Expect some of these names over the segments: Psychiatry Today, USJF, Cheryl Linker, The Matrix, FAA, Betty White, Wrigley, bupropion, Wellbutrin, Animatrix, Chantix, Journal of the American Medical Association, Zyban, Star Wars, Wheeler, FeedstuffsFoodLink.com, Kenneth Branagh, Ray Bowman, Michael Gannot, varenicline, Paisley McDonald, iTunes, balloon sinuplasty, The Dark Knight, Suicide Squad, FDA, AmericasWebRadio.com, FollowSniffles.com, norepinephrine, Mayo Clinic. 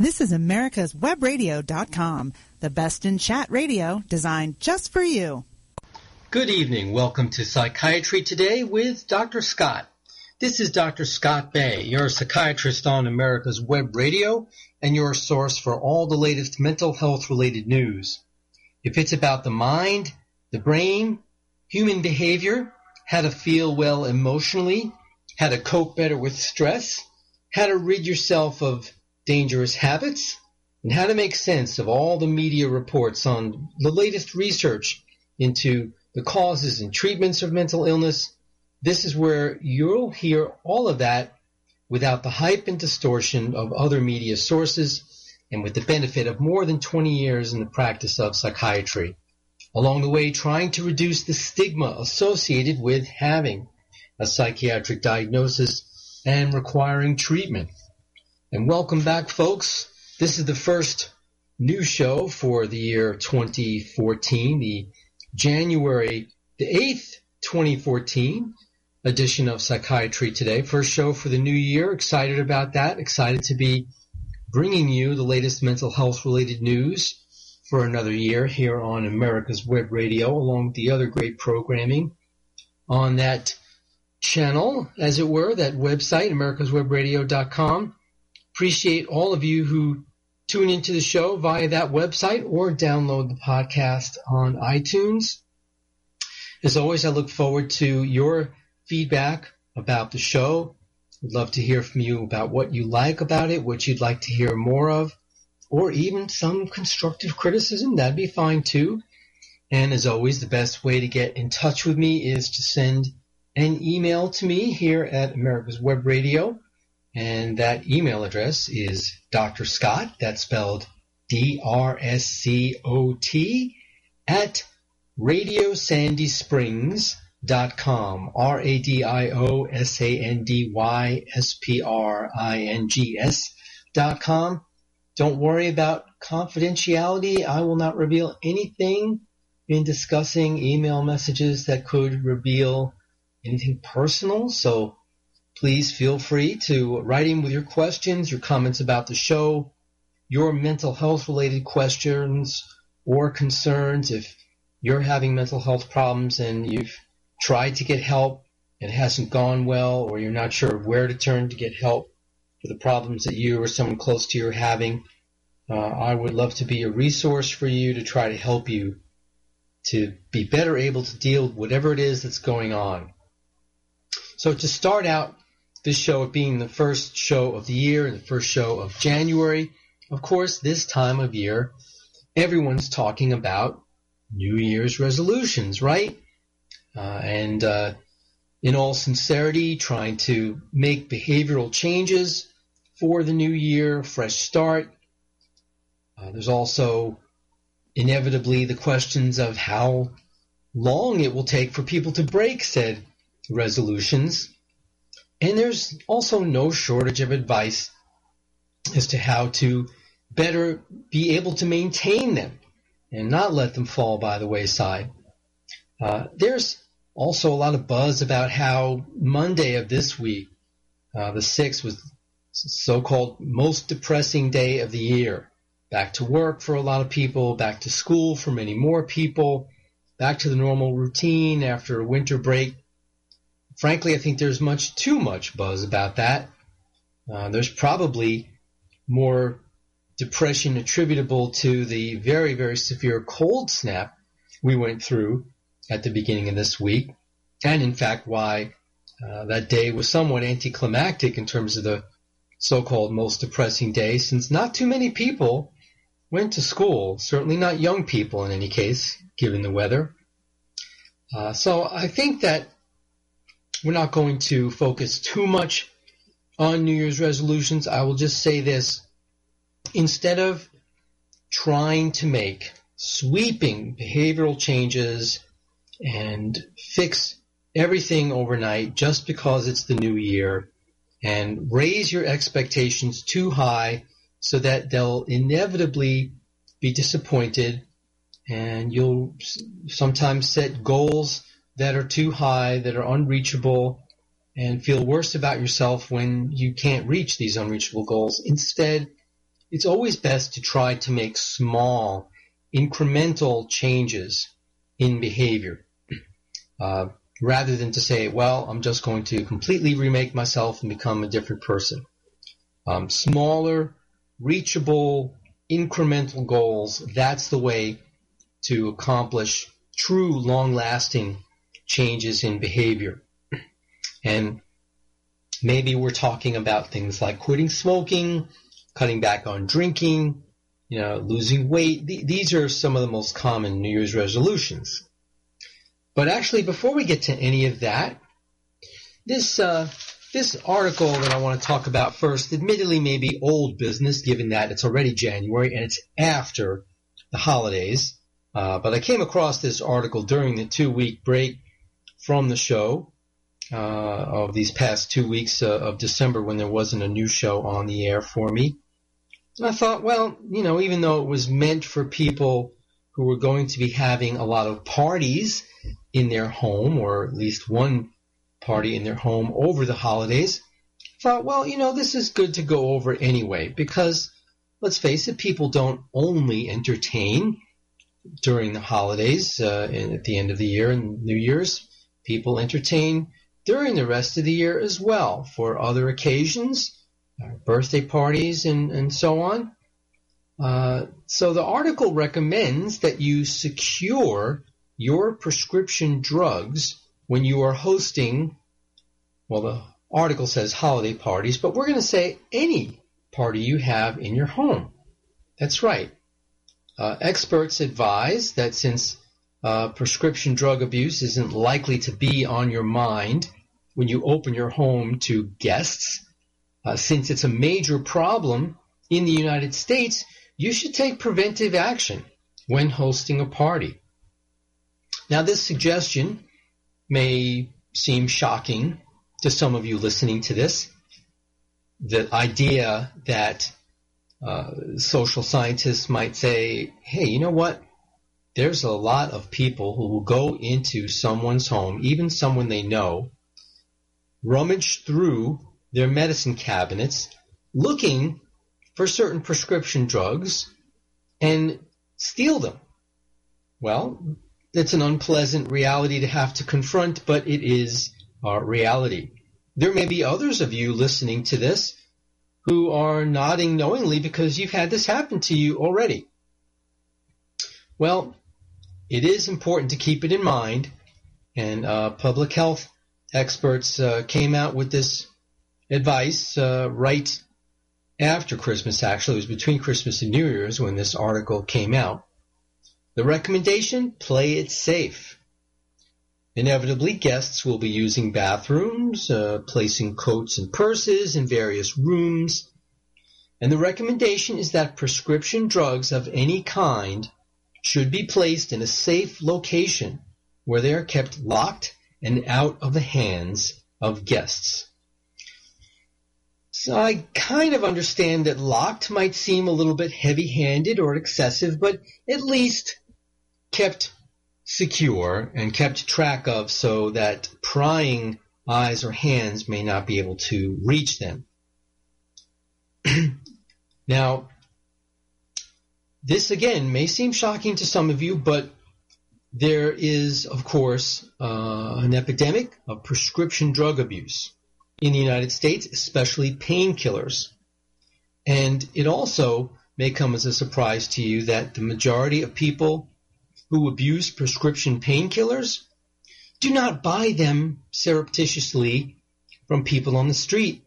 This is AmericasWebRadio.com, the best in chat radio designed just for you. Good evening. Welcome to Psychiatry Today with Dr. Scott. This is Dr. Scott Bay, your psychiatrist on America's Web Radio and your source for all the latest mental health-related news. If it's about the mind, the brain, human behavior, how to feel well emotionally, how to cope better with stress, how to rid yourself of dangerous habits, and how to make sense of all the media reports on the latest research into the causes and treatments of mental illness, this is where you'll hear all of that without the hype and distortion of other media sources and with the benefit of more than 20 years in the practice of psychiatry. Along the way, trying to reduce the stigma associated with having a psychiatric diagnosis and requiring treatment. And welcome back, folks. This is the first new show for the year 2014, the January the 8th, 2014 edition of Psychiatry Today. First show for the new year. Excited about that. Excited to be bringing you the latest mental health-related news for another year here on America's Web Radio, along with the other great programming on that channel, as it were, that website, AmericasWebRadio.com. Appreciate all of you who tune into the show via that website or download the podcast on iTunes. As always, I look forward to your feedback about the show. I'd love to hear from you about what you like about it, what you'd like to hear more of, or even some constructive criticism. That'd be fine too. And as always, the best way to get in touch with me is to send an email to me here at America's Web Radio. And that email address is Dr. Scott, that's spelled D-R-S-C-O-T, at radiosandysprings.com, R-A-D-I-O-S-A-N-D-Y-S-P-R-I-N-G-S.com. Don't worry about confidentiality. I will not reveal anything in discussing email messages that could reveal anything personal, so please feel free to write in with your questions, your comments about the show, your mental health-related questions or concerns. If you're having mental health problems and you've tried to get help and it hasn't gone well, or you're not sure where to turn to get help for the problems that you or someone close to you are having, I would love to be a resource for you to try to help you to be better able to deal with whatever it is that's going on. So to start out, this show being the first show of the year and the first show of January, of course, this time of year, everyone's talking about New Year's resolutions, right? And in all sincerity, trying to make behavioral changes for the new year, fresh start. There's also inevitably the questions of how long it will take for people to break said resolutions. And there's also no shortage of advice as to how to better be able to maintain them and not let them fall by the wayside. There's also a lot of buzz about how Monday of this week, the 6th, was so-called most depressing day of the year. Back to work for a lot of people, back to school for many more people, back to the normal routine after a winter break. Frankly, I think there's too much buzz about that. There's probably more depression attributable to the very, very severe cold snap we went through at the beginning of this week, and in fact why that day was somewhat anticlimactic in terms of the so-called most depressing day, since not too many people went to school, certainly not young people in any case, given the weather. So I think that we're not going to focus too much on New Year's resolutions. I will just say this. Instead of trying to make sweeping behavioral changes and fix everything overnight just because it's the new year and raise your expectations too high so that they'll inevitably be disappointed, and you'll sometimes set goals that are too high, that are unreachable, and feel worse about yourself when you can't reach these unreachable goals. Instead, it's always best to try to make small, incremental changes in behavior, rather than to say, well, I'm just going to completely remake myself and become a different person. Smaller, reachable, incremental goals, that's the way to accomplish true, long-lasting changes in behavior. And maybe we're talking about things like quitting smoking, cutting back on drinking, losing weight. These are some of the most common New Year's resolutions. But actually, before we get to any of that, this article that I want to talk about first, admittedly may be old business, given that it's already January and it's after the holidays. But I came across this article during the two-week break from the show of these past 2 weeks of December, when there wasn't a new show on the air for me. And I thought, well, even though it was meant for people who were going to be having a lot of parties in their home, or at least one party in their home over the holidays, I thought, well, this is good to go over anyway, because let's face it, people don't only entertain during the holidays and at the end of the year and New Year's. People entertain during the rest of the year as well for other occasions, birthday parties and so on. So the article recommends that you secure your prescription drugs when you are hosting, well, the article says holiday parties, but we're going to say any party you have in your home. That's right. Experts advise that since prescription drug abuse isn't likely to be on your mind when you open your home to guests, since it's a major problem in the United States, you should take preventive action when hosting a party. Now, this suggestion may seem shocking to some of you listening to this, the idea that social scientists might say, hey, you know what? There's a lot of people who will go into someone's home, even someone they know, rummage through their medicine cabinets looking for certain prescription drugs and steal them. Well, that's an unpleasant reality to have to confront, but it is our reality. There may be others of you listening to this who are nodding knowingly because you've had this happen to you already. Well, it is important to keep it in mind, and public health experts came out with this advice right after Christmas. Actually, it was between Christmas and New Year's when this article came out. The recommendation, play it safe. Inevitably, guests will be using bathrooms, placing coats and purses in various rooms. And the recommendation is that prescription drugs of any kind should be placed in a safe location where they are kept locked and out of the hands of guests. So I kind of understand that locked might seem a little bit heavy-handed or excessive, but at least kept secure and kept track of so that prying eyes or hands may not be able to reach them. Now, this again may seem shocking to some of you, but there is, of course, an epidemic of prescription drug abuse in the United States, especially painkillers. And it also may come as a surprise to you that the majority of people who abuse prescription painkillers do not buy them surreptitiously from people on the street.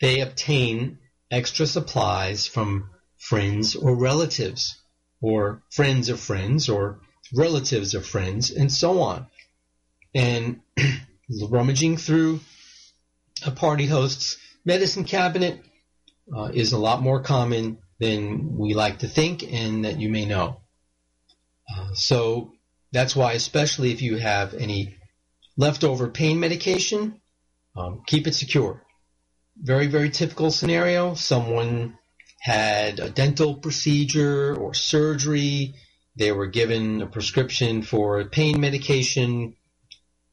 They obtain extra supplies from friends or relatives, or friends of friends, or relatives of friends, and so on. And rummaging through a party host's medicine cabinet is a lot more common than we like to think and that you may know. So that's why, especially if you have any leftover pain medication, keep it secure. Very, very typical scenario. Someone had a dental procedure or surgery. They were given a prescription for a pain medication.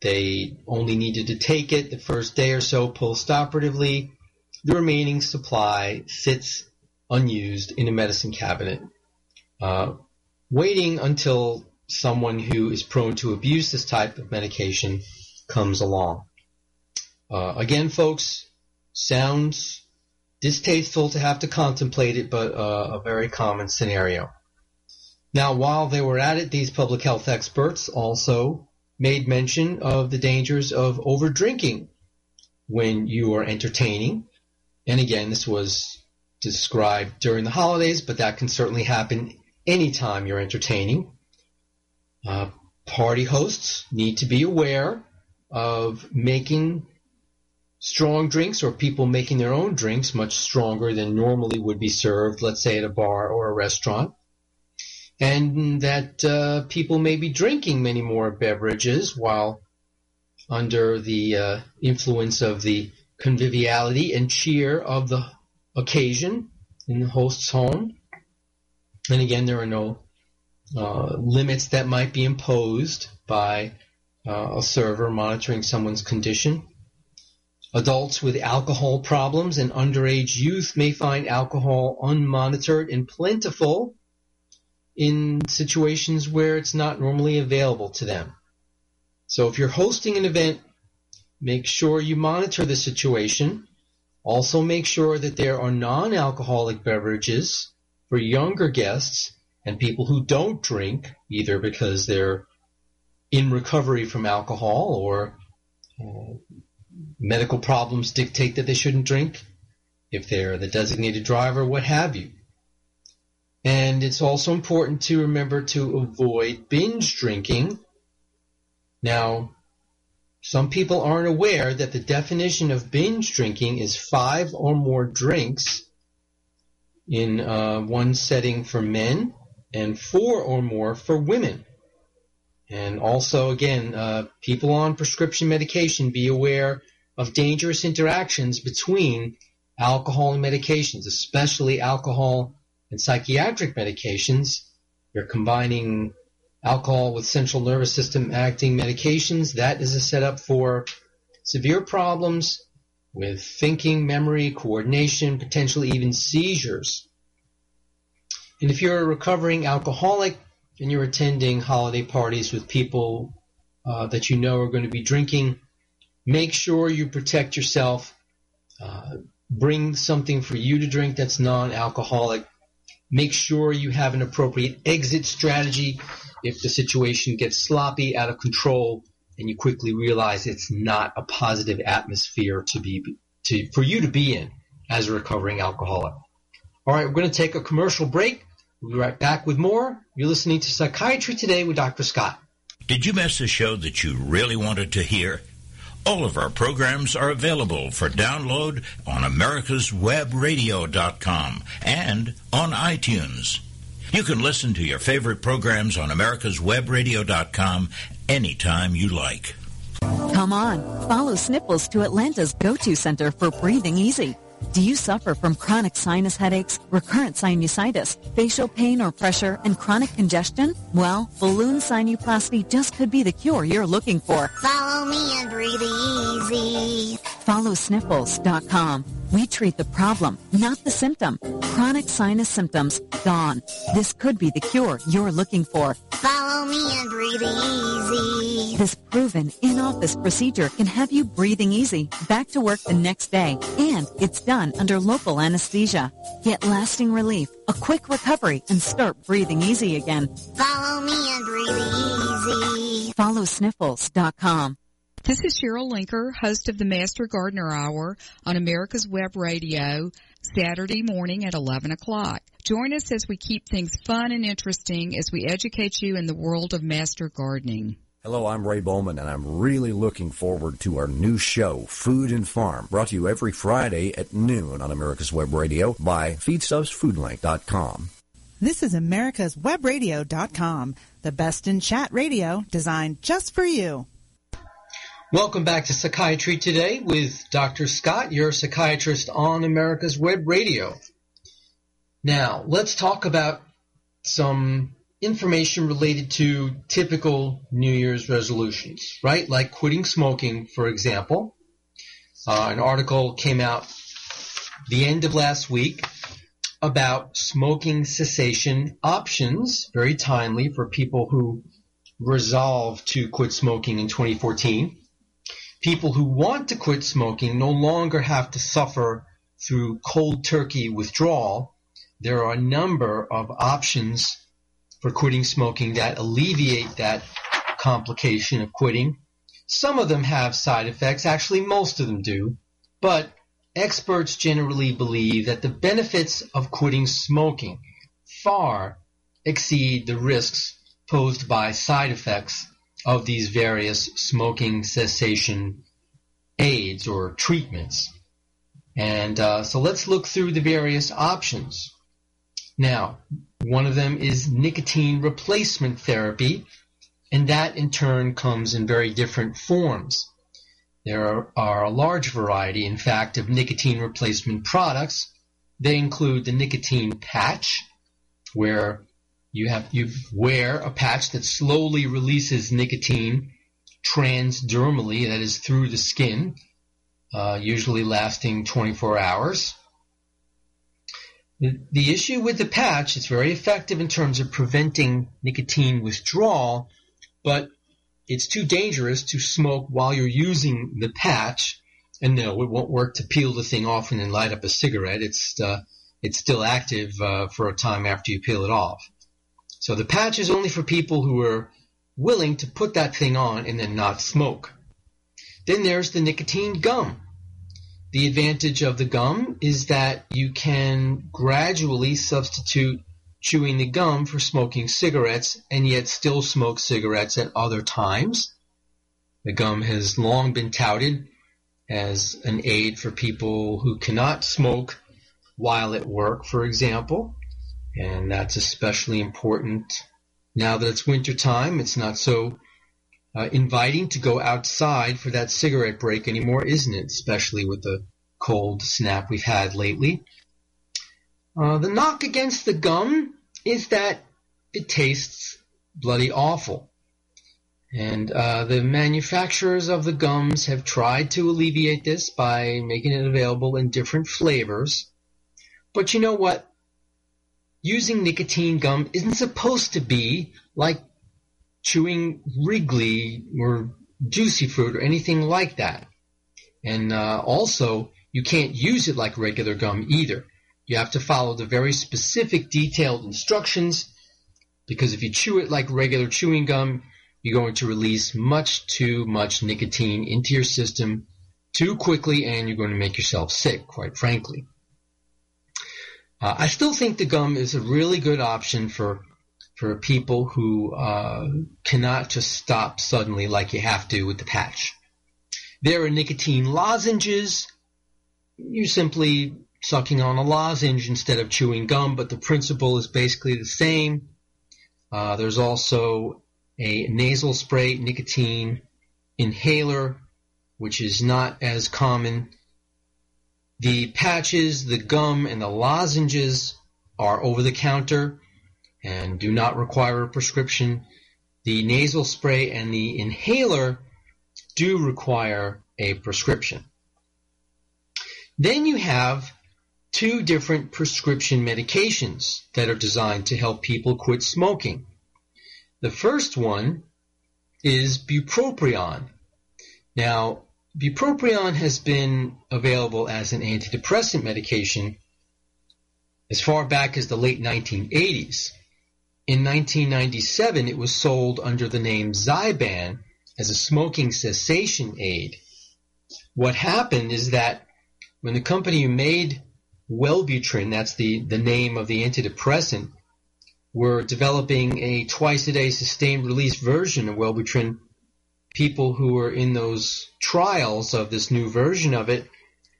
They only needed to take it the first day or so post-operatively. The remaining supply sits unused in a medicine cabinet, waiting until someone who is prone to abuse this type of medication comes along. Again, folks, sounds distasteful to have to contemplate it, but a very common scenario. Now, while they were at it, these public health experts also made mention of the dangers of overdrinking when you are entertaining. And again, this was described during the holidays, but that can certainly happen anytime you're entertaining. Party hosts need to be aware of making strong drinks, or people making their own drinks much stronger than normally would be served, let's say at a bar or a restaurant. And that people may be drinking many more beverages while under the influence of the conviviality and cheer of the occasion in the host's home. And again, there are no limits that might be imposed by a server monitoring someone's condition. Adults with alcohol problems and underage youth may find alcohol unmonitored and plentiful in situations where it's not normally available to them. So if you're hosting an event, make sure you monitor the situation. Also make sure that there are non-alcoholic beverages for younger guests and people who don't drink, either because they're in recovery from alcohol or medical problems dictate that they shouldn't drink, if they're the designated driver, what have you. And it's also important to remember to avoid binge drinking. Now, some people aren't aware that the definition of binge drinking is 5 or more drinks in one setting for men and 4 or more for women. And also, again, people on prescription medication, be aware of dangerous interactions between alcohol and medications, especially alcohol and psychiatric medications. You're combining alcohol with central nervous system acting medications. That is a setup for severe problems with thinking, memory, coordination, potentially even seizures. And if you're a recovering alcoholic and you're attending holiday parties with people that you know are going to be drinking, make sure you protect yourself. Bring something for you to drink that's non-alcoholic. Make sure you have an appropriate exit strategy if the situation gets sloppy, out of control, and you quickly realize it's not a positive atmosphere for you to be in as a recovering alcoholic. All right, we're going to take a commercial break. We'll be right back with more. You're listening to Psychiatry Today with Dr. Scott. Did you miss a show that you really wanted to hear? All of our programs are available for download on AmericasWebRadio.com and on iTunes. You can listen to your favorite programs on AmericasWebRadio.com anytime you like. Come on, follow Sniffles to Atlanta's go-to center for breathing easy. Do you suffer from chronic sinus headaches, recurrent sinusitis, facial pain or pressure, and chronic congestion? Well, balloon sinuplasty just could be the cure you're looking for. Follow me and breathe easy. FollowSniffles.com. We treat the problem, not the symptom. Chronic sinus symptoms, gone. This could be the cure you're looking for. Follow me and breathe easy. This proven in-office procedure can have you breathing easy, back to work the next day, and it's done under local anesthesia. Get lasting relief, a quick recovery, and start breathing easy again. Follow me and breathe easy. FollowSniffles.com. This is Cheryl Linker, host of the Master Gardener Hour on America's Web Radio, Saturday morning at 11 o'clock. Join us as we keep things fun and interesting as we educate you in the world of master gardening. Hello, I'm Ray Bowman, and I'm really looking forward to our new show, Food and Farm, brought to you every Friday at noon on America's Web Radio by FeedstuffsFoodLink.com. This is AmericasWebRadio.com, the best in chat radio designed just for you. Welcome back to Psychiatry Today with Dr. Scott, your psychiatrist on America's Web Radio. Now, let's talk about some information related to typical New Year's resolutions, right? Like quitting smoking, for example. An article came out the end of last week about smoking cessation options, very timely for people who resolve to quit smoking in 2014. People who want to quit smoking no longer have to suffer through cold turkey withdrawal. There are a number of options for quitting smoking that alleviate that complication of quitting. Some of them have side effects. Actually, most of them do. But experts generally believe that the benefits of quitting smoking far exceed the risks posed by side effects of these various smoking cessation aids or treatments. And so let's look through the various options. Now, one of them is nicotine replacement therapy, and that in turn comes in very different forms. There are a large variety, in fact, of nicotine replacement products. They include the nicotine patch, where you wear a patch that slowly releases nicotine transdermally, that is through the skin, usually lasting 24 hours. The issue with the patch, it's very effective in terms of preventing nicotine withdrawal, but it's too dangerous to smoke while you're using the patch. And no, it won't work to peel the thing off and then light up a cigarette. It's still active for a time after you peel it off. So the patch is only for people who are willing to put that thing on and then not smoke. Then there's the nicotine gum. The advantage of the gum is that you can gradually substitute chewing the gum for smoking cigarettes and yet still smoke cigarettes at other times. The gum has long been touted as an aid for people who cannot smoke while at work, for example. And that's especially important now that it's wintertime. It's not so inviting to go outside for that cigarette break anymore, isn't it? Especially with the cold snap we've had lately. The knock against the gum is that it tastes bloody awful. And the manufacturers of the gums have tried to alleviate this by making it available in different flavors. But you know what? Using nicotine gum isn't supposed to be like chewing Wrigley or Juicy Fruit or anything like that. And also, you can't use it like regular gum either. You have to follow the very specific detailed instructions, because if you chew it like regular chewing gum, you're going to release much too much nicotine into your system too quickly, and you're going to make yourself sick, quite frankly. I still think the gum is a really good option for people who cannot just stop suddenly like you have to with the patch. There are nicotine lozenges. You're simply sucking on a lozenge instead of chewing gum, but the principle is basically the same. There's also a nasal spray nicotine inhaler, which is not as common. The patches, the gum, and the lozenges are over-the-counter and do not require a prescription. The nasal spray and the inhaler do require a prescription. Then you have two different prescription medications that are designed to help people quit smoking. The first one is bupropion. Now, bupropion has been available as an antidepressant medication as far back as the late 1980s. In 1997, it was sold under the name Zyban as a smoking cessation aid. What happened is that when the company who made Wellbutrin, that's the name of the antidepressant, were developing a twice-a-day sustained-release version of Wellbutrin, people who were in those trials of this new version of it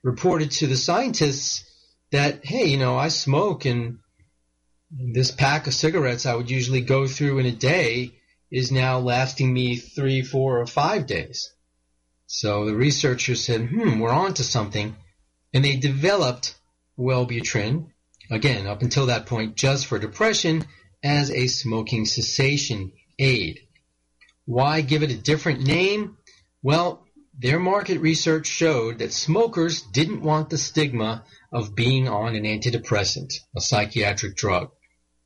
reported to the scientists that, hey, you know, I smoke, and this pack of cigarettes I would usually go through in a day is now lasting me 3, 4, or 5 days. So the researchers said, we're on to something, and they developed Wellbutrin, again, up until that point just for depression, as a smoking cessation aid. Why give it a different name? Well, Their market research showed that smokers didn't want the stigma of being on an antidepressant, a psychiatric drug.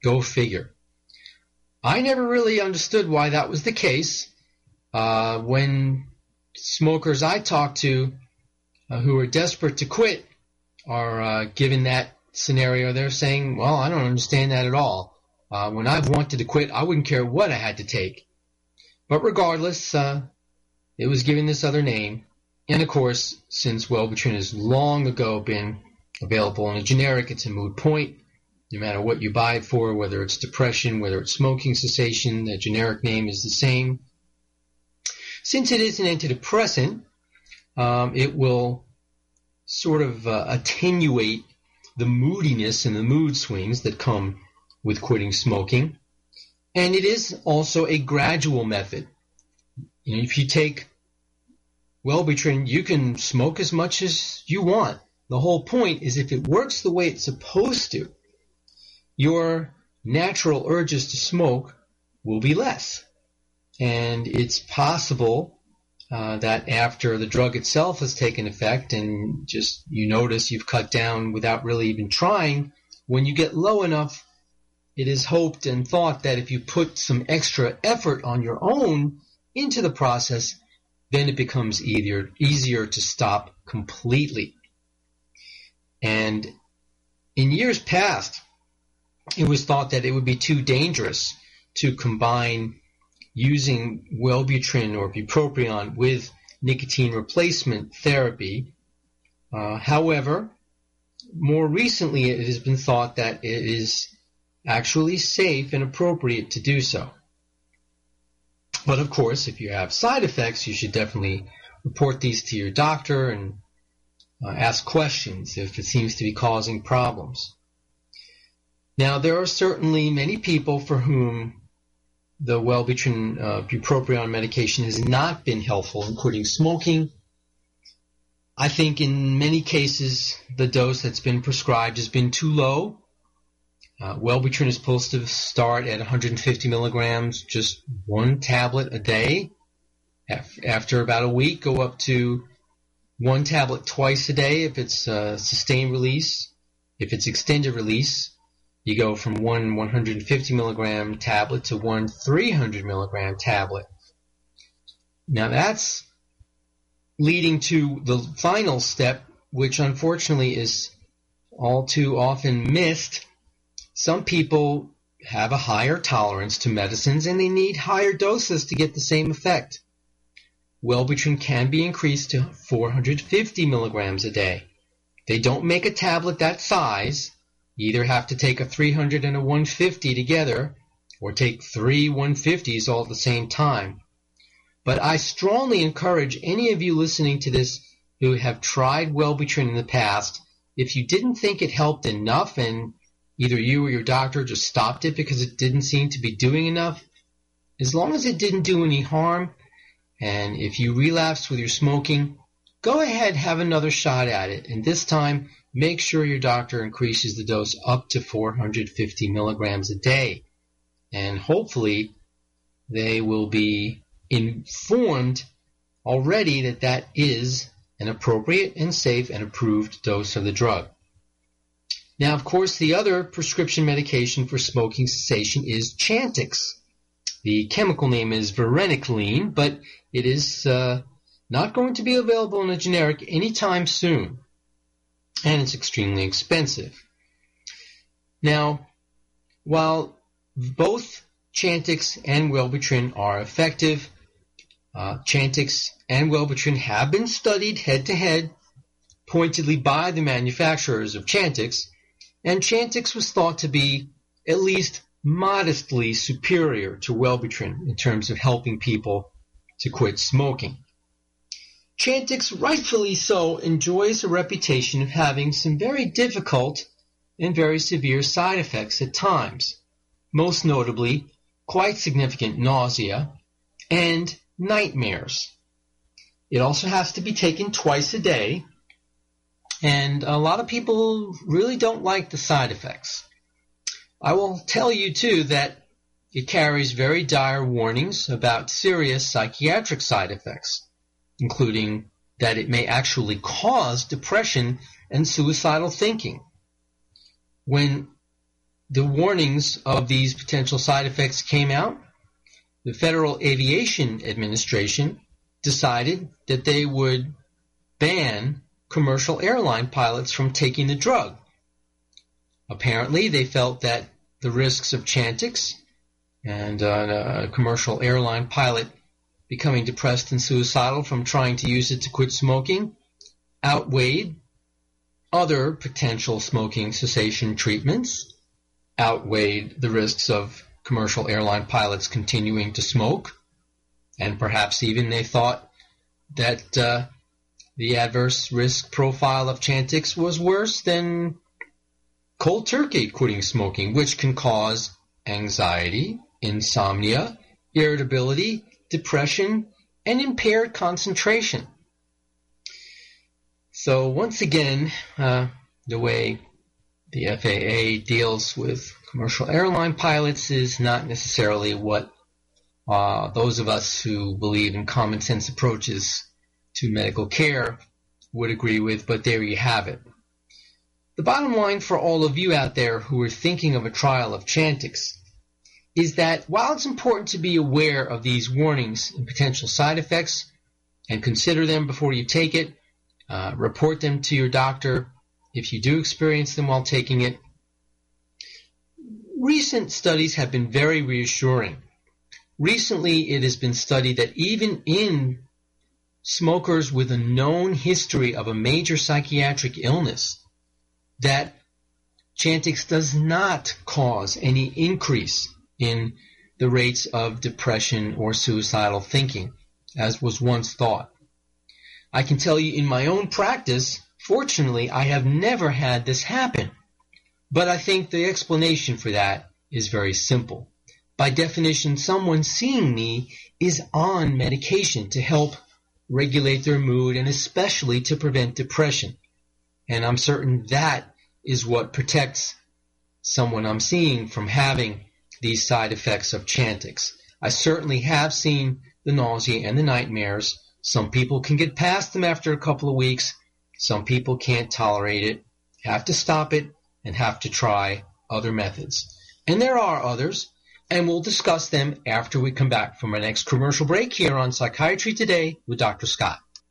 Go figure. I never really understood why that was the case. When smokers I talk to who are desperate to quit are given that scenario, they're saying, well, I don't understand that at all. When I've wanted to quit, I wouldn't care what I had to take. But regardless, it was given this other name. And, of course, since Wellbutrin has long ago been available in a generic, it's a moot point. No matter what you buy it for, whether it's depression, whether it's smoking cessation, the generic name is the same. Since it is an antidepressant, it will sort of attenuate the moodiness and the mood swings that come with quitting smoking. And it is also a gradual method. You know, if you take Wellbutrin, you can smoke as much as you want. The whole point is if it works the way it's supposed to, your natural urges to smoke will be less. And it's possible that after the drug itself has taken effect and just you notice you've cut down without really even trying, when you get low enough, it is hoped and thought that if you put some extra effort on your own into the process, then it becomes easier to stop completely. And in years past, it was thought that it would be too dangerous to combine using Wellbutrin or bupropion with nicotine replacement therapy. However, more recently it has been thought that it is actually safe and appropriate to do so. But of course, if you have side effects, you should definitely report these to your doctor and ask questions if it seems to be causing problems. Now, there are certainly many people for whom the Wellbutrin bupropion medication has not been helpful in quitting smoking. I think in many cases, the dose that's been prescribed has been too low. Wellbutrin is supposed to start at 150 milligrams, just one tablet a day. After about a week, go up to one tablet twice a day if it's sustained release. If it's extended release, you go from one 150 milligram tablet to one 300 milligram tablet. Now that's leading to the final step, which unfortunately is all too often missed. Some people have a higher tolerance to medicines and they need higher doses to get the same effect. Wellbutrin can be increased to 450 milligrams a day. They don't make a tablet that size. You either have to take a 300 and a 150 together or take three 150s all at the same time. But I strongly encourage any of you listening to this who have tried Wellbutrin in the past, if you didn't think it helped enough and either you or your doctor just stopped it because it didn't seem to be doing enough, as long as it didn't do any harm, and if you relapse with your smoking, go ahead, have another shot at it. And this time, make sure your doctor increases the dose up to 450 milligrams a day. And hopefully, they will be informed already that that is an appropriate and safe and approved dose of the drug. Now, of course, the other prescription medication for smoking cessation is Chantix. The chemical name is varenicline, but it is not going to be available in a generic anytime soon, and it's extremely expensive. Now, while both Chantix and Wellbutrin are effective, Chantix and Wellbutrin have been studied head-to-head, pointedly by the manufacturers of Chantix, and Chantix was thought to be at least modestly superior to Wellbutrin in terms of helping people to quit smoking. Chantix, rightfully so, enjoys a reputation of having some very difficult and very severe side effects at times, most notably quite significant nausea and nightmares. It also has to be taken twice a day, and a lot of people really don't like the side effects. I will tell you, too, that it carries very dire warnings about serious psychiatric side effects. including that it may actually cause depression and suicidal thinking. When the warnings of these potential side effects came out, the Federal Aviation Administration decided that they would ban commercial airline pilots from taking the drug. Apparently, they felt that the risks of Chantix and a commercial airline pilot becoming depressed and suicidal from trying to use it to quit smoking outweighed other potential smoking cessation treatments, outweighed the risks of commercial airline pilots continuing to smoke, and perhaps even they thought that the adverse risk profile of Chantix was worse than cold turkey quitting smoking, which can cause anxiety, insomnia, irritability, depression, and impaired concentration. So once again, the way the FAA deals with commercial airline pilots is not necessarily what those of us who believe in common sense approaches to medical care would agree with, but there you have it. The bottom line for all of you out there who are thinking of a trial of Chantix is that while it's important to be aware of these warnings and potential side effects and consider them before you take it, report them to your doctor if you do experience them while taking it, recent studies have been very reassuring. Recently, it has been studied that even in smokers with a known history of a major psychiatric illness, that Chantix does not cause any increase in the rates of depression or suicidal thinking, as was once thought. I can tell you in my own practice, fortunately, I have never had this happen. But I think the explanation for that is very simple. By definition, someone seeing me is on medication to help regulate their mood and especially to prevent depression. And I'm certain that is what protects someone I'm seeing from having these side effects of Chantix. I certainly have seen the nausea and the nightmares. Some people can get past them after a couple of weeks. Some people can't tolerate it, have to stop it, and have to try other methods. And there are others, and we'll discuss them after we come back from our next commercial break here on Psychiatry Today with Dr. Scott.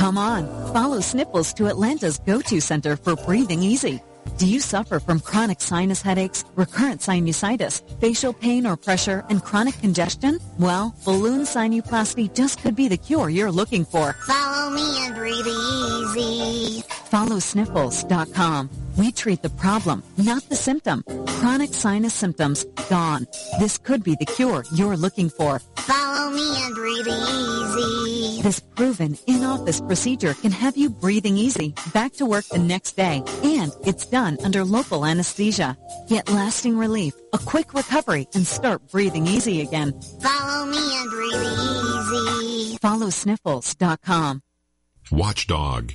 Come on, follow Sniffles to Atlanta's go-to center for breathing easy. Do you suffer from chronic sinus headaches, recurrent sinusitis, facial pain or pressure, and chronic congestion? Well, balloon sinuplasty just could be the cure you're looking for. Follow me and breathe easy. FollowSniffles.com. We treat the problem, not the symptom. Chronic sinus symptoms, gone. This could be the cure you're looking for. Follow me and breathe easy. This proven in-office procedure can have you breathing easy, back to work the next day, and it's done under local anesthesia. Get lasting relief, a quick recovery, and start breathing easy again. Follow me and breathe easy. FollowSniffles.com. Watchdog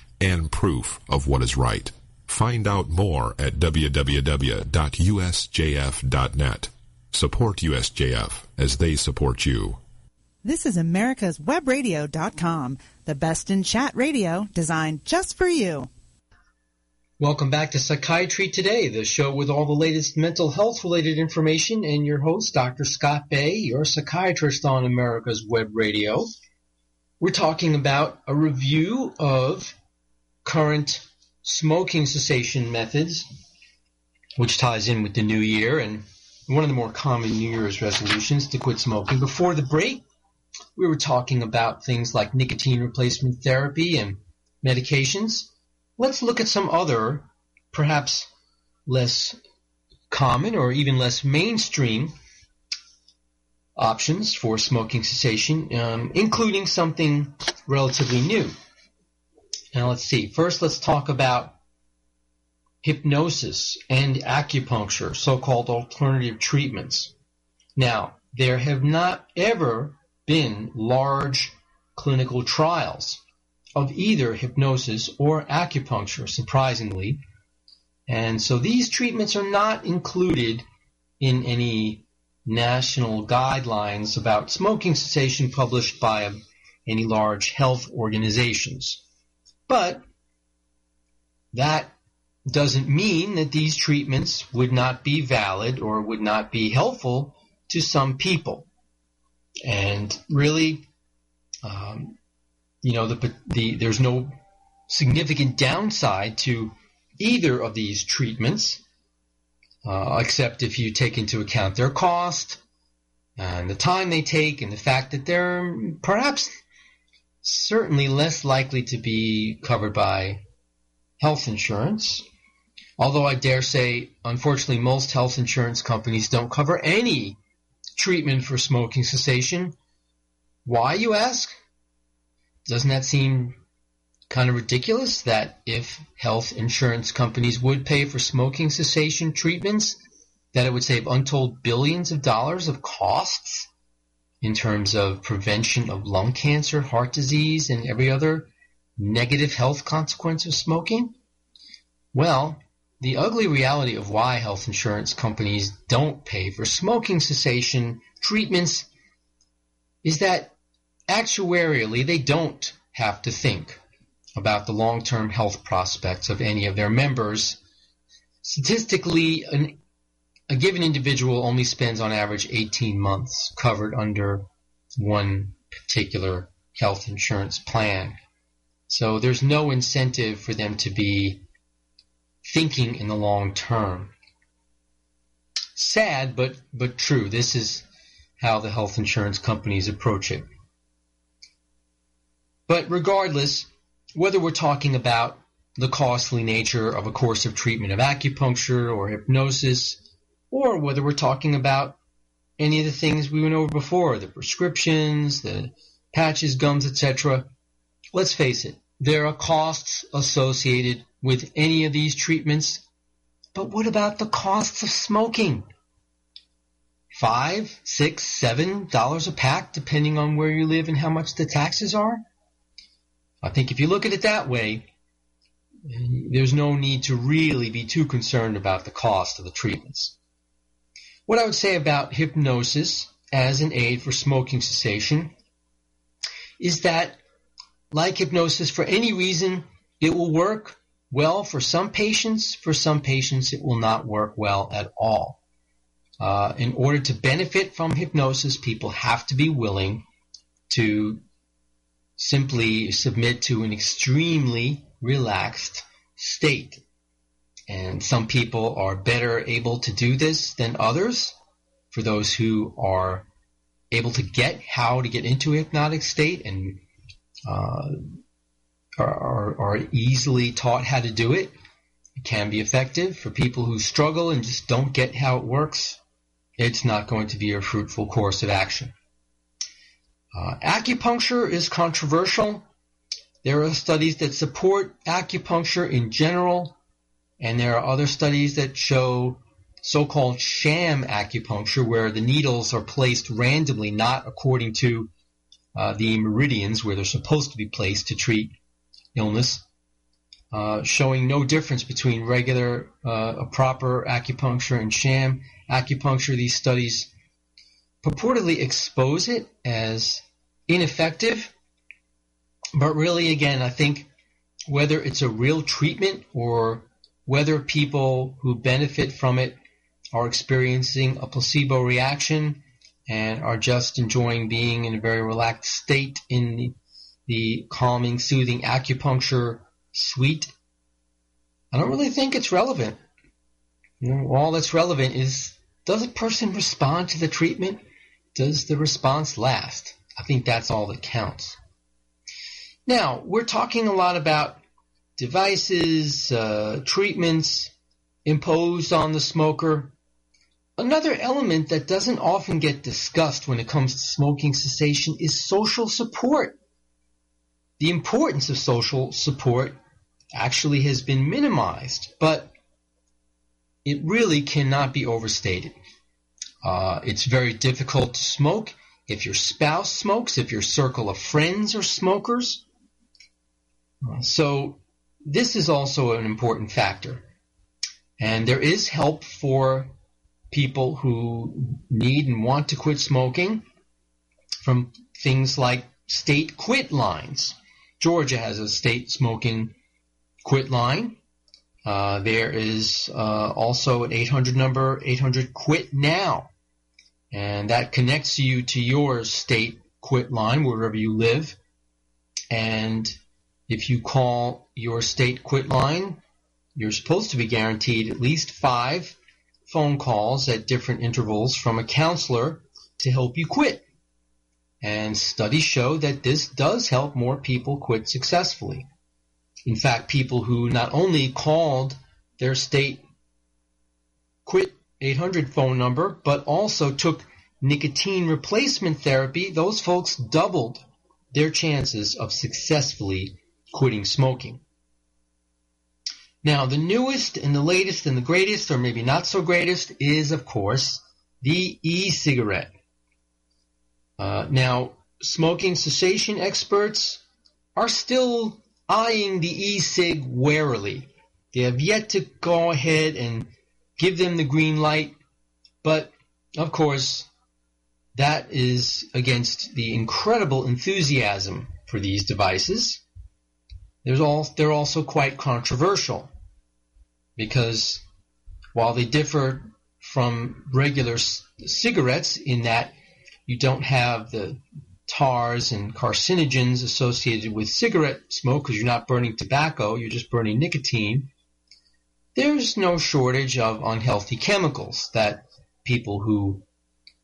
and proof of what is right. Find out more at www.usjf.net. Support USJF as they support you. This is AmericasWebRadio.com, the best in chat radio designed just for you. Welcome back to Psychiatry Today, the show with all the latest mental health-related information, and your host, Dr. Scott Bay, your psychiatrist on America's Web Radio. We're talking about a review of current smoking cessation methods, which ties in with the new year and one of the more common New Year's resolutions to quit smoking. Before the break, we were talking about things like nicotine replacement therapy and medications. Let's look at some other, perhaps less common or even less mainstream options for smoking cessation, including something relatively new. Now let's see. First, let's talk about hypnosis and acupuncture, so-called alternative treatments. Now, there have not ever been large clinical trials of either hypnosis or acupuncture, surprisingly. And so these treatments are not included in any national guidelines about smoking cessation published by any large health organizations. But that doesn't mean that these treatments would not be valid or would not be helpful to some people. And really, there's no significant downside to either of these treatments, except if you take into account their cost and the time they take and the fact that they're perhaps certainly less likely to be covered by health insurance. Although I dare say, unfortunately, most health insurance companies don't cover any treatment for smoking cessation. Why, you ask? Doesn't that seem kind of ridiculous that if health insurance companies would pay for smoking cessation treatments, that it would save untold billions of dollars of costs in terms of prevention of lung cancer, heart disease, and every other negative health consequence of smoking? Well, the ugly reality of why health insurance companies don't pay for smoking cessation treatments is that actuarially they don't have to think about the long-term health prospects of any of their members. Statistically, a given individual only spends on average 18 months covered under one particular health insurance plan. So there's no incentive for them to be thinking in the long term. Sad, but true. This is how the health insurance companies approach it. But regardless, whether we're talking about the costly nature of a course of treatment of acupuncture or hypnosis, or whether we're talking about any of the things we went over before, the prescriptions, the patches, gums, etc., let's face it, there are costs associated with any of these treatments. But what about the costs of smoking? $5, $6, $7 a pack, depending on where you live and how much the taxes are? I think if you look at it that way, there's no need to really be too concerned about the cost of the treatments. What I would say about hypnosis as an aid for smoking cessation is that, like hypnosis for any reason, it will work well for some patients. For some patients, it will not work well at all. In order to benefit from hypnosis, people have to be willing to simply submit to an extremely relaxed state. And some people are better able to do this than others. For those who are able to get how to get into a hypnotic state and are easily taught how to do it, it can be effective. For people who struggle and just don't get how it works, it's not going to be a fruitful course of action. Acupuncture is controversial. There are studies that support acupuncture in general, and there are other studies that show so-called sham acupuncture, where the needles are placed randomly, not according to the meridians where they're supposed to be placed to treat illness, showing no difference between regular, proper acupuncture and sham acupuncture. These studies purportedly expose it as ineffective, but really, again, I think whether it's a real treatment or whether people who benefit from it are experiencing a placebo reaction and are just enjoying being in a very relaxed state in the calming, soothing acupuncture suite, I don't really think it's relevant. You know, all that's relevant is, does a person respond to the treatment? Does the response last? I think that's all that counts. Now, we're talking a lot about devices, treatments imposed on the smoker. Another element that doesn't often get discussed when it comes to smoking cessation is social support. The importance of social support actually has been minimized, but it really cannot be overstated. It's very difficult to smoke if your spouse smokes, if your circle of friends are smokers. So this is also an important factor. And there is help for people who need and want to quit smoking from things like state quit lines. Georgia has a state smoking quit line. There is also an 800 number, 800 QUIT NOW. And that connects you to your state quit line wherever you live. And if you call your state quit line, you're supposed to be guaranteed at least 5 phone calls at different intervals from a counselor to help you quit. And studies show that this does help more people quit successfully. In fact, people who not only called their state quit 800 phone number, but also took nicotine replacement therapy, those folks doubled their chances of successfully quitting smoking. Now, the newest and the latest and the greatest, or maybe not so greatest, is, of course, the e-cigarette. Now, smoking cessation experts are still eyeing the e-cig warily. They have yet to go ahead and give them the green light, but of course that is against the incredible enthusiasm for these devices. They're also quite controversial because while they differ from regular cigarettes in that you don't have the tars and carcinogens associated with cigarette smoke because you're not burning tobacco, you're just burning nicotine, there's no shortage of unhealthy chemicals that people who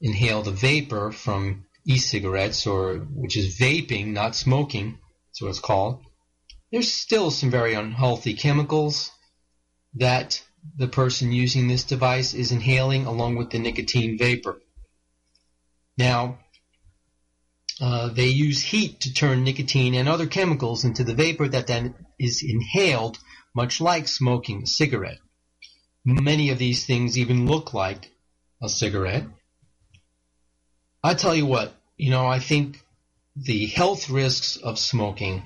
inhale the vapor from e-cigarettes, or which is vaping, not smoking, that's what it's called, there's still some very unhealthy chemicals that the person using this device is inhaling along with the nicotine vapor. Now, they use heat to turn nicotine and other chemicals into the vapor that then is inhaled, much like smoking a cigarette. Many of these things even look like a cigarette. I tell you what, you know, I think the health risks of smoking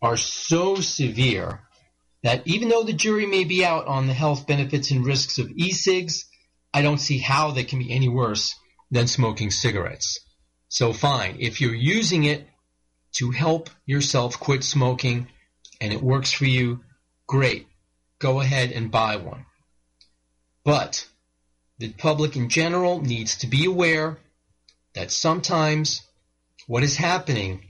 are so severe that even though the jury may be out on the health benefits and risks of e-cigs, I don't see how they can be any worse than smoking cigarettes. So fine, if you're using it to help yourself quit smoking and it works for you, great. Go ahead and buy one. But the public in general needs to be aware that sometimes what is happening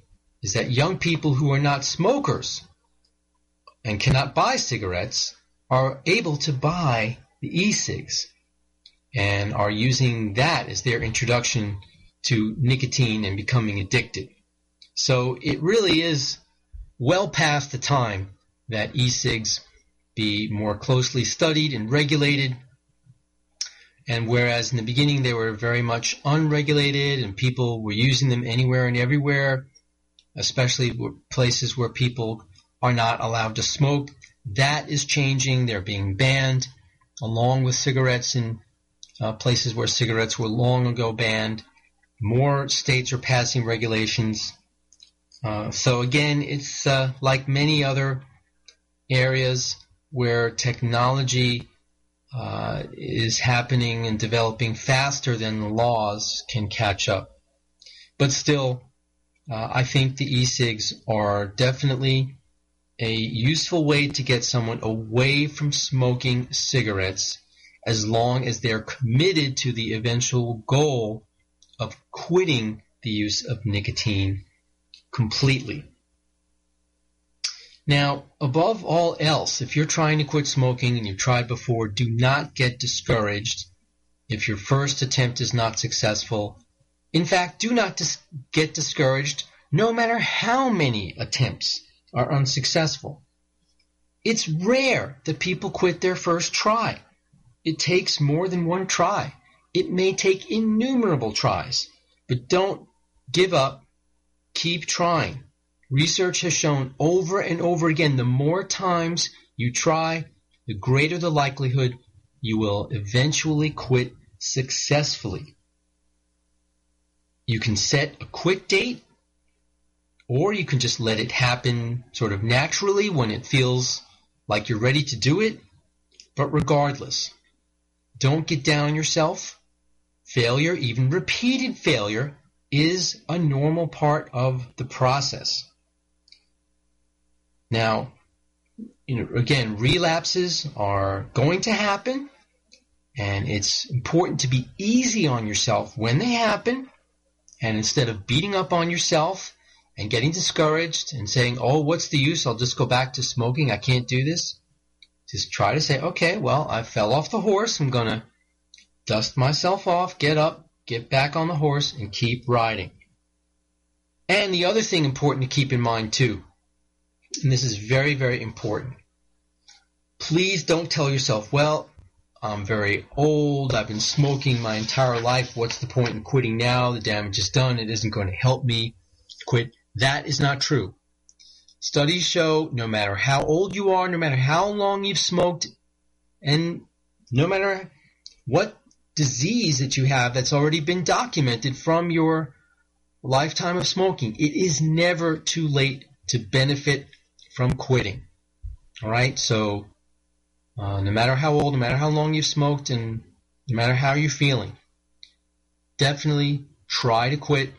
is that young people who are not smokers and cannot buy cigarettes are able to buy the e-cigs and are using that as their introduction to nicotine and becoming addicted. So it really is well past the time that e-cigs be more closely studied and regulated. And whereas in the beginning they were very much unregulated and people were using them anywhere and everywhere, especially places where people are not allowed to smoke, that is changing. They're being banned along with cigarettes in places where cigarettes were long ago banned. More states are passing regulations. So again, it's like many other areas where technology is happening and developing faster than the laws can catch up. But still, I think the e-cigs are definitely a useful way to get someone away from smoking cigarettes as long as they're committed to the eventual goal of quitting the use of nicotine completely. Now, above all else, if you're trying to quit smoking and you've tried before, do not get discouraged if your first attempt is not successful. In fact, do not get discouraged no matter how many attempts are unsuccessful. It's rare that people quit their first try. It takes more than one try. It may take innumerable tries, but don't give up. Keep trying. Research has shown over and over again, the more times you try, the greater the likelihood you will eventually quit successfully. You can set a quit date, or you can just let it happen sort of naturally when it feels like you're ready to do it. But regardless, don't get down on yourself. Failure, even repeated failure, is a normal part of the process. Now, again, relapses are going to happen, and it's important to be easy on yourself when they happen. And instead of beating up on yourself and getting discouraged and saying, oh, what's the use? I'll just go back to smoking. I can't do this. Just try to say, okay, well, I fell off the horse. I'm going to dust myself off, get up, get back on the horse, and keep riding. And the other thing important to keep in mind too, and this is very, very important, please don't tell yourself, well, I'm very old, I've been smoking my entire life, what's the point in quitting now? The damage is done, it isn't going to help me quit. That is not true. Studies show no matter how old you are, no matter how long you've smoked, and no matter what disease that you have that's already been documented from your lifetime of smoking, it is never too late to benefit from quitting. All right, so no matter how old, no matter how long you've smoked, and no matter how you're feeling, definitely try to quit,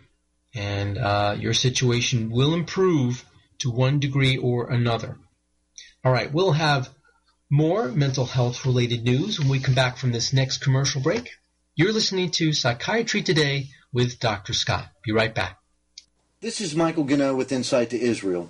and your situation will improve to one degree or another. All right, we'll have more mental health-related news when we come back from this next commercial break. You're listening to Psychiatry Today with Dr. Scott. Be right back. This is Michael Gannot with Insight to Israel.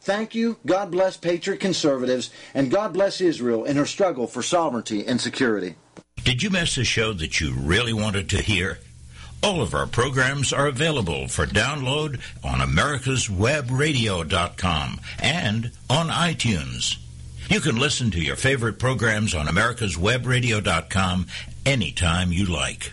Thank you, God bless Patriot Conservatives, and God bless Israel in her struggle for sovereignty and security. Did you miss a show that you really wanted to hear? All of our programs are available for download on AmericasWebRadio.com and on iTunes. You can listen to your favorite programs on AmericasWebRadio.com anytime you like.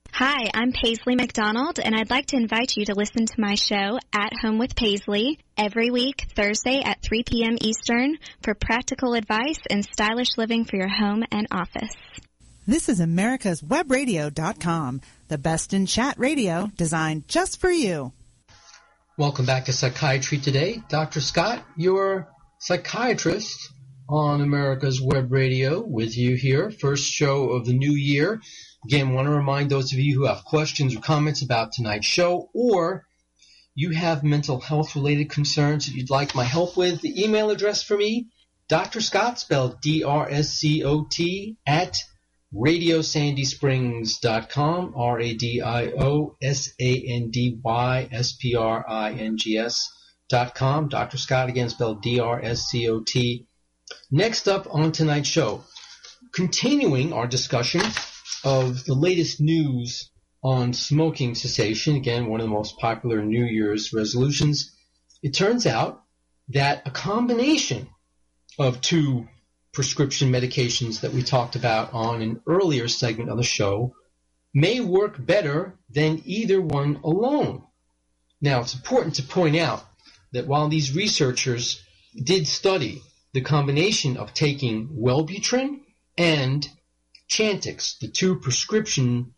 Hi, I'm Paisley McDonald, and I'd like to invite you to listen to my show, At Home with Paisley, every week, Thursday at 3 p.m. Eastern, for practical advice and stylish living for your home and office. This is AmericasWebRadio.com, the best in chat radio designed just for you. Welcome back to Psychiatry Today. Dr. Scott, your psychiatrist on America's Web Radio, with you here. First show of the new year. Again, I want to remind those of you who have questions or comments about tonight's show, or you have mental health-related concerns that you'd like my help with, the email address for me, Dr. Scott, spelled D-R-S-C-O-T, at RadioSandySprings.com, RadioSandySprings.com. Dr. Scott, again, spelled D-R-S-C-O-T. Next up on tonight's show, continuing our discussion of the latest news on smoking cessation, again, one of the most popular New Year's resolutions, it turns out that a combination of two prescription medications that we talked about on an earlier segment of the show may work better than either one alone. Now, it's important to point out that while these researchers did study the combination of taking Wellbutrin and Chantix, the two prescription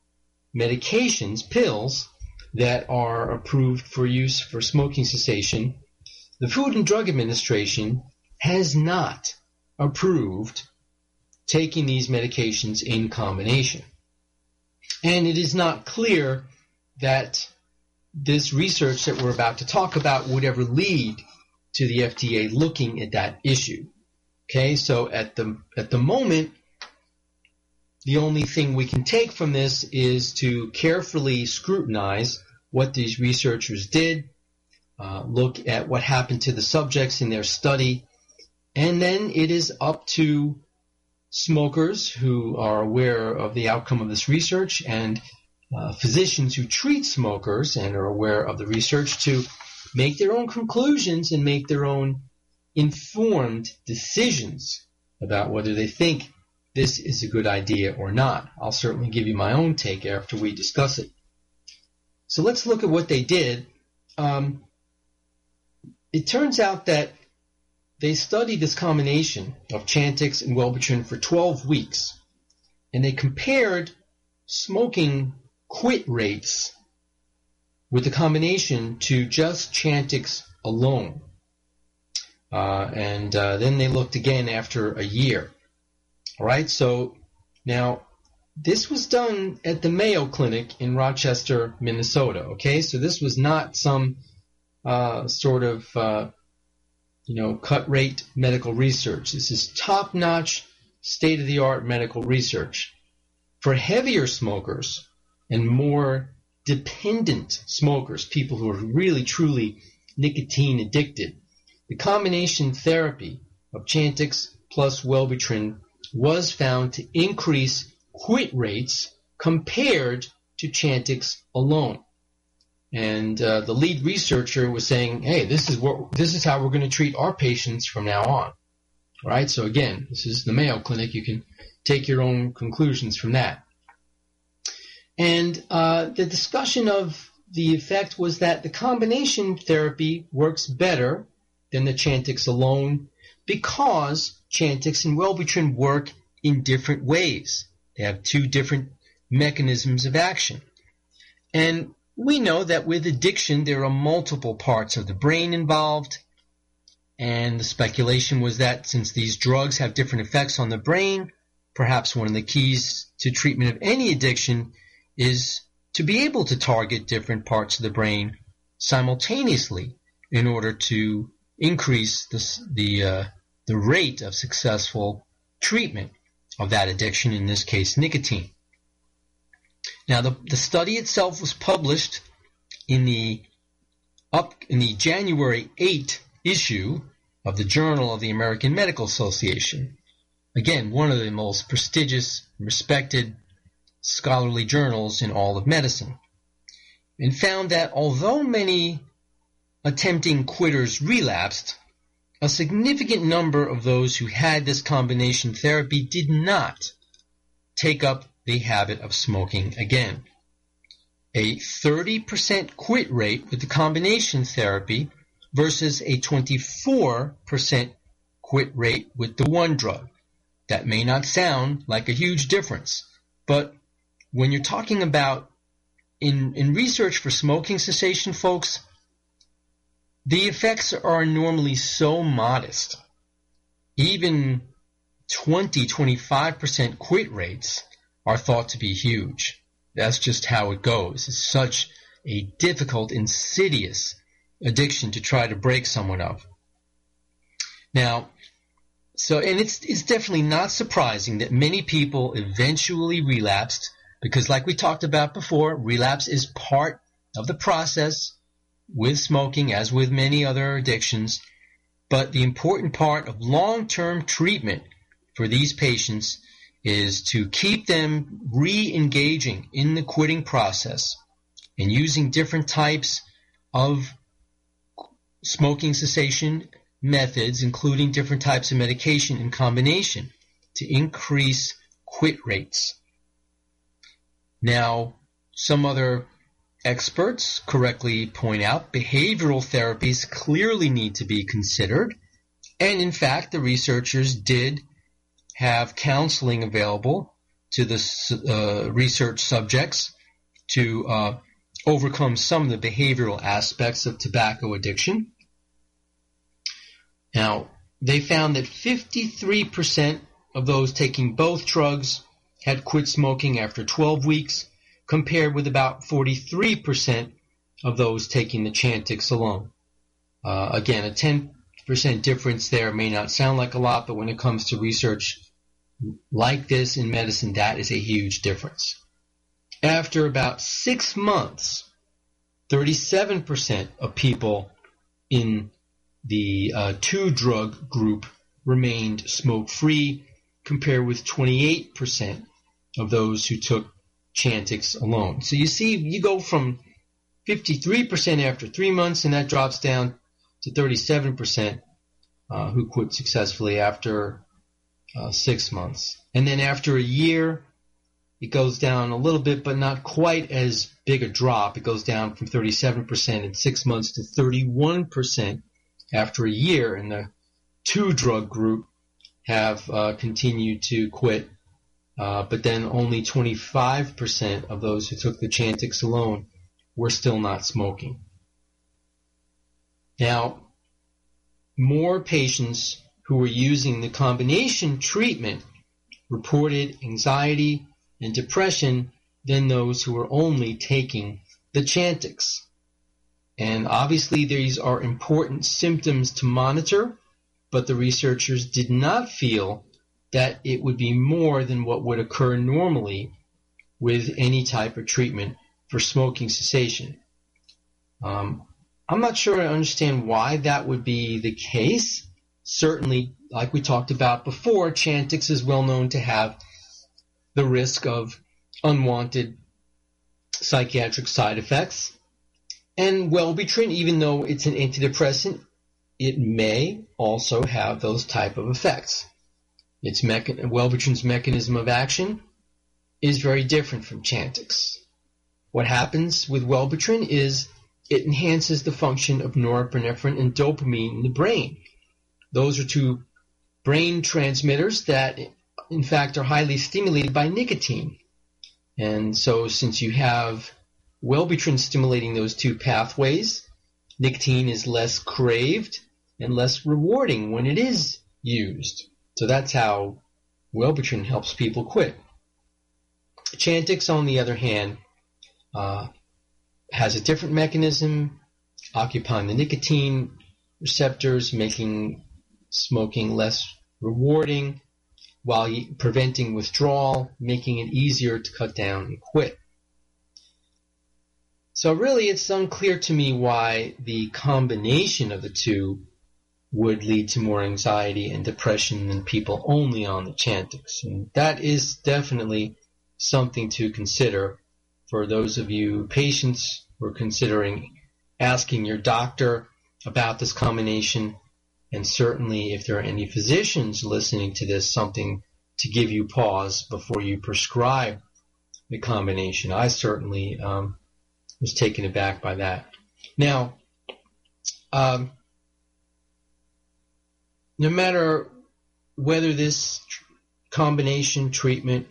medications, pills, that are approved for use for smoking cessation, the Food and Drug Administration has not approved taking these medications in combination. And it is not clear that this research that we're about to talk about would ever lead to the FDA looking at that issue. Okay, so at the moment, the only thing we can take from this is to carefully scrutinize what these researchers did, look at what happened to the subjects in their study, and then it is up to smokers who are aware of the outcome of this research and physicians who treat smokers and are aware of the research to make their own conclusions and make their own informed decisions about whether they think this is a good idea or not. I'll certainly give you my own take after we discuss it. So let's look at what they did. It turns out that they studied this combination of Chantix and Wellbutrin for 12 weeks, and they compared smoking quit rates with the combination to just Chantix alone. Then they looked again after a year. All right, so now this was done at the Mayo Clinic in Rochester, Minnesota, okay? So this was not some cut-rate medical research. This is top-notch, state-of-the-art medical research. For heavier smokers and more dependent smokers, people who are really, truly nicotine addicted, the combination therapy of Chantix plus Wellbutrin was found to increase quit rates compared to Chantix alone. And the lead researcher was saying, hey, this is how we're going to treat our patients from now on. All right, so again, this is the Mayo Clinic. You can take your own conclusions from that. And the discussion of the effect was that the combination therapy works better than the Chantix alone because Chantix and Wellbutrin work in different ways. They have two different mechanisms of action. And we know that with addiction, there are multiple parts of the brain involved. And the speculation was that since these drugs have different effects on the brain, perhaps one of the keys to treatment of any addiction is to be able to target different parts of the brain simultaneously in order to increase the rate of successful treatment of that addiction, in this case, nicotine. Now, the study itself was published in the January 8 issue of the Journal of the American Medical Association. Again, one of the most prestigious, respected scholarly journals in all of medicine, and found that although many attempting quitters relapsed, a significant number of those who had this combination therapy did not take up the habit of smoking again. A 30% quit rate with the combination therapy versus a 24% quit rate with the one drug. That may not sound like a huge difference, but when you're talking about in research for smoking cessation, folks, the effects are normally so modest. Even 20-25% quit rates are thought to be huge. That's just how it goes. It's such a difficult, insidious addiction to try to break someone of. Now, So, and it's definitely not surprising that many people eventually relapsed because, like we talked about before, relapse is part of the process with smoking, as with many other addictions. But the important part of long-term treatment for these patients is to keep them re-engaging in the quitting process and using different types of smoking cessation methods, including different types of medication in combination, to increase quit rates. Now, some other experts correctly point out behavioral therapies clearly need to be considered, and in fact, the researchers did have counseling available to the research subjects to overcome some of the behavioral aspects of tobacco addiction. Now, they found that 53% of those taking both drugs had quit smoking after 12 weeks, compared with about 43% of those taking the Chantix alone. Again, a 10% difference there may not sound like a lot, but when it comes to research like this in medicine, that is a huge difference. After about 6 months, 37% of people in the two-drug group remained smoke-free, compared with 28% of those who took Chantix alone. So you see, you go from 53% after 3 months, and that drops down to 37% who quit successfully after 6 months. And then after a year, it goes down a little bit, but not quite as big a drop. It goes down from 37% in 6 months to 31% after a year, and the two-drug group have continued to quit. But then only 25% of those who took the Chantix alone were still not smoking. Now, more patients who were using the combination treatment reported anxiety and depression than those who were only taking the Chantix. And obviously these are important symptoms to monitor, but the researchers did not feel that it would be more than what would occur normally with any type of treatment for smoking cessation. I'm not sure I understand why that would be the case. Certainly, like we talked about before, Chantix is well known to have the risk of unwanted psychiatric side effects. And Wellbutrin, even though it's an antidepressant, it may also have those type of effects. Its Wellbutrin's mechanism of action is very different from Chantix. What happens with Wellbutrin is it enhances the function of norepinephrine and dopamine in the brain. Those are two brain transmitters that, in fact, are highly stimulated by nicotine. And so since you have Wellbutrin stimulating those two pathways, nicotine is less craved and less rewarding when it is used. So that's how Wellbutrin helps people quit. Chantix, on the other hand, has a different mechanism, occupying the nicotine receptors, making smoking less rewarding, while preventing withdrawal, making it easier to cut down and quit. So really, it's unclear to me why the combination of the two would lead to more anxiety and depression than people only on the Chantix. And that is definitely something to consider for those of you patients who are considering asking your doctor about this combination. And certainly, if there are any physicians listening to this, something to give you pause before you prescribe the combination. I certainly was taken aback by that. Now, no matter whether this combination treatment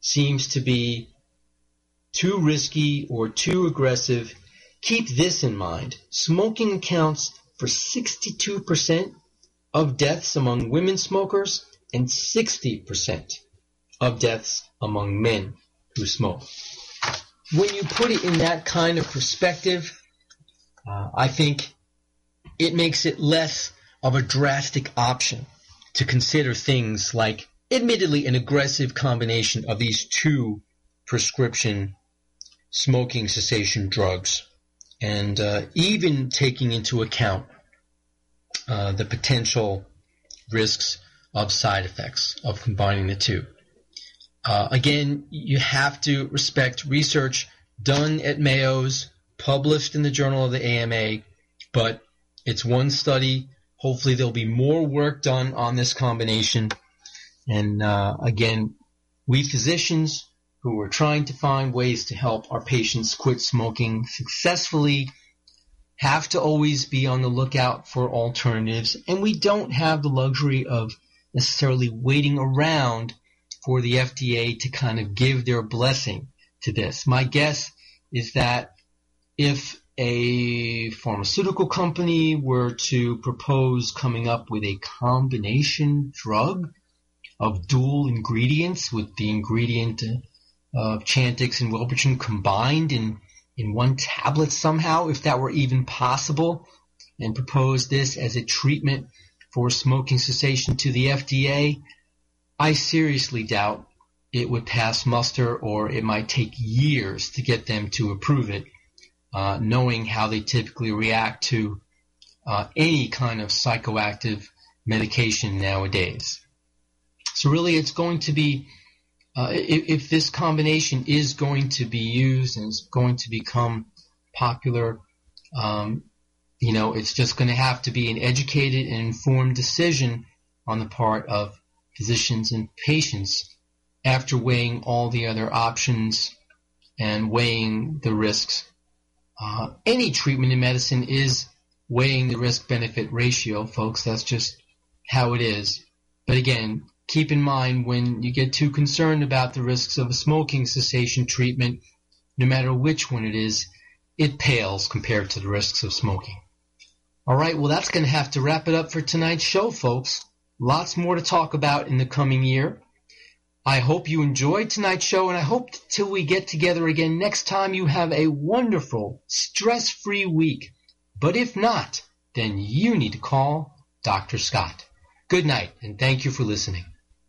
seems to be too risky or too aggressive, keep this in mind. Smoking accounts for 62% of deaths among women smokers and 60% of deaths among men who smoke. When you put it in that kind of perspective, I think it makes it less of a drastic option. to consider things like, admittedly, an aggressive combination of these two prescription smoking cessation drugs, and even taking into account the potential risks of side effects of combining the two. Again, you have to respect research done at Mayo's, published in the Journal of the AMA, but it's one study. Hopefully there'll be more work done on this combination. And again, we physicians who are trying to find ways to help our patients quit smoking successfully have to always be on the lookout for alternatives. And we don't have the luxury of necessarily waiting around for the FDA to kind of give their blessing to this. My guess is that if a pharmaceutical company were to propose coming up with a combination drug of dual ingredients, with the ingredient of Chantix and Wellbutrin combined in one tablet somehow, if that were even possible, and propose this as a treatment for smoking cessation to the FDA, I seriously doubt it would pass muster, or it might take years to get them to approve it, knowing how they typically react to any kind of psychoactive medication nowadays. So really it's going to be, if this combination is going to be used and it's going to become popular, it's just going to have to be an educated and informed decision on the part of physicians and patients after weighing all the other options and weighing the risks. Any treatment in medicine is weighing the risk-benefit ratio, folks. That's just how it is. But again, keep in mind, when you get too concerned about the risks of a smoking cessation treatment, no matter which one it is, it pales compared to the risks of smoking. All right, well, that's going to have to wrap it up for tonight's show, folks. Lots more to talk about in the coming year. I hope you enjoyed tonight's show, and I hope till we get together again next time you have a wonderful, stress-free week. But if not, then you need to call Dr. Scott. Good night, and thank you for listening.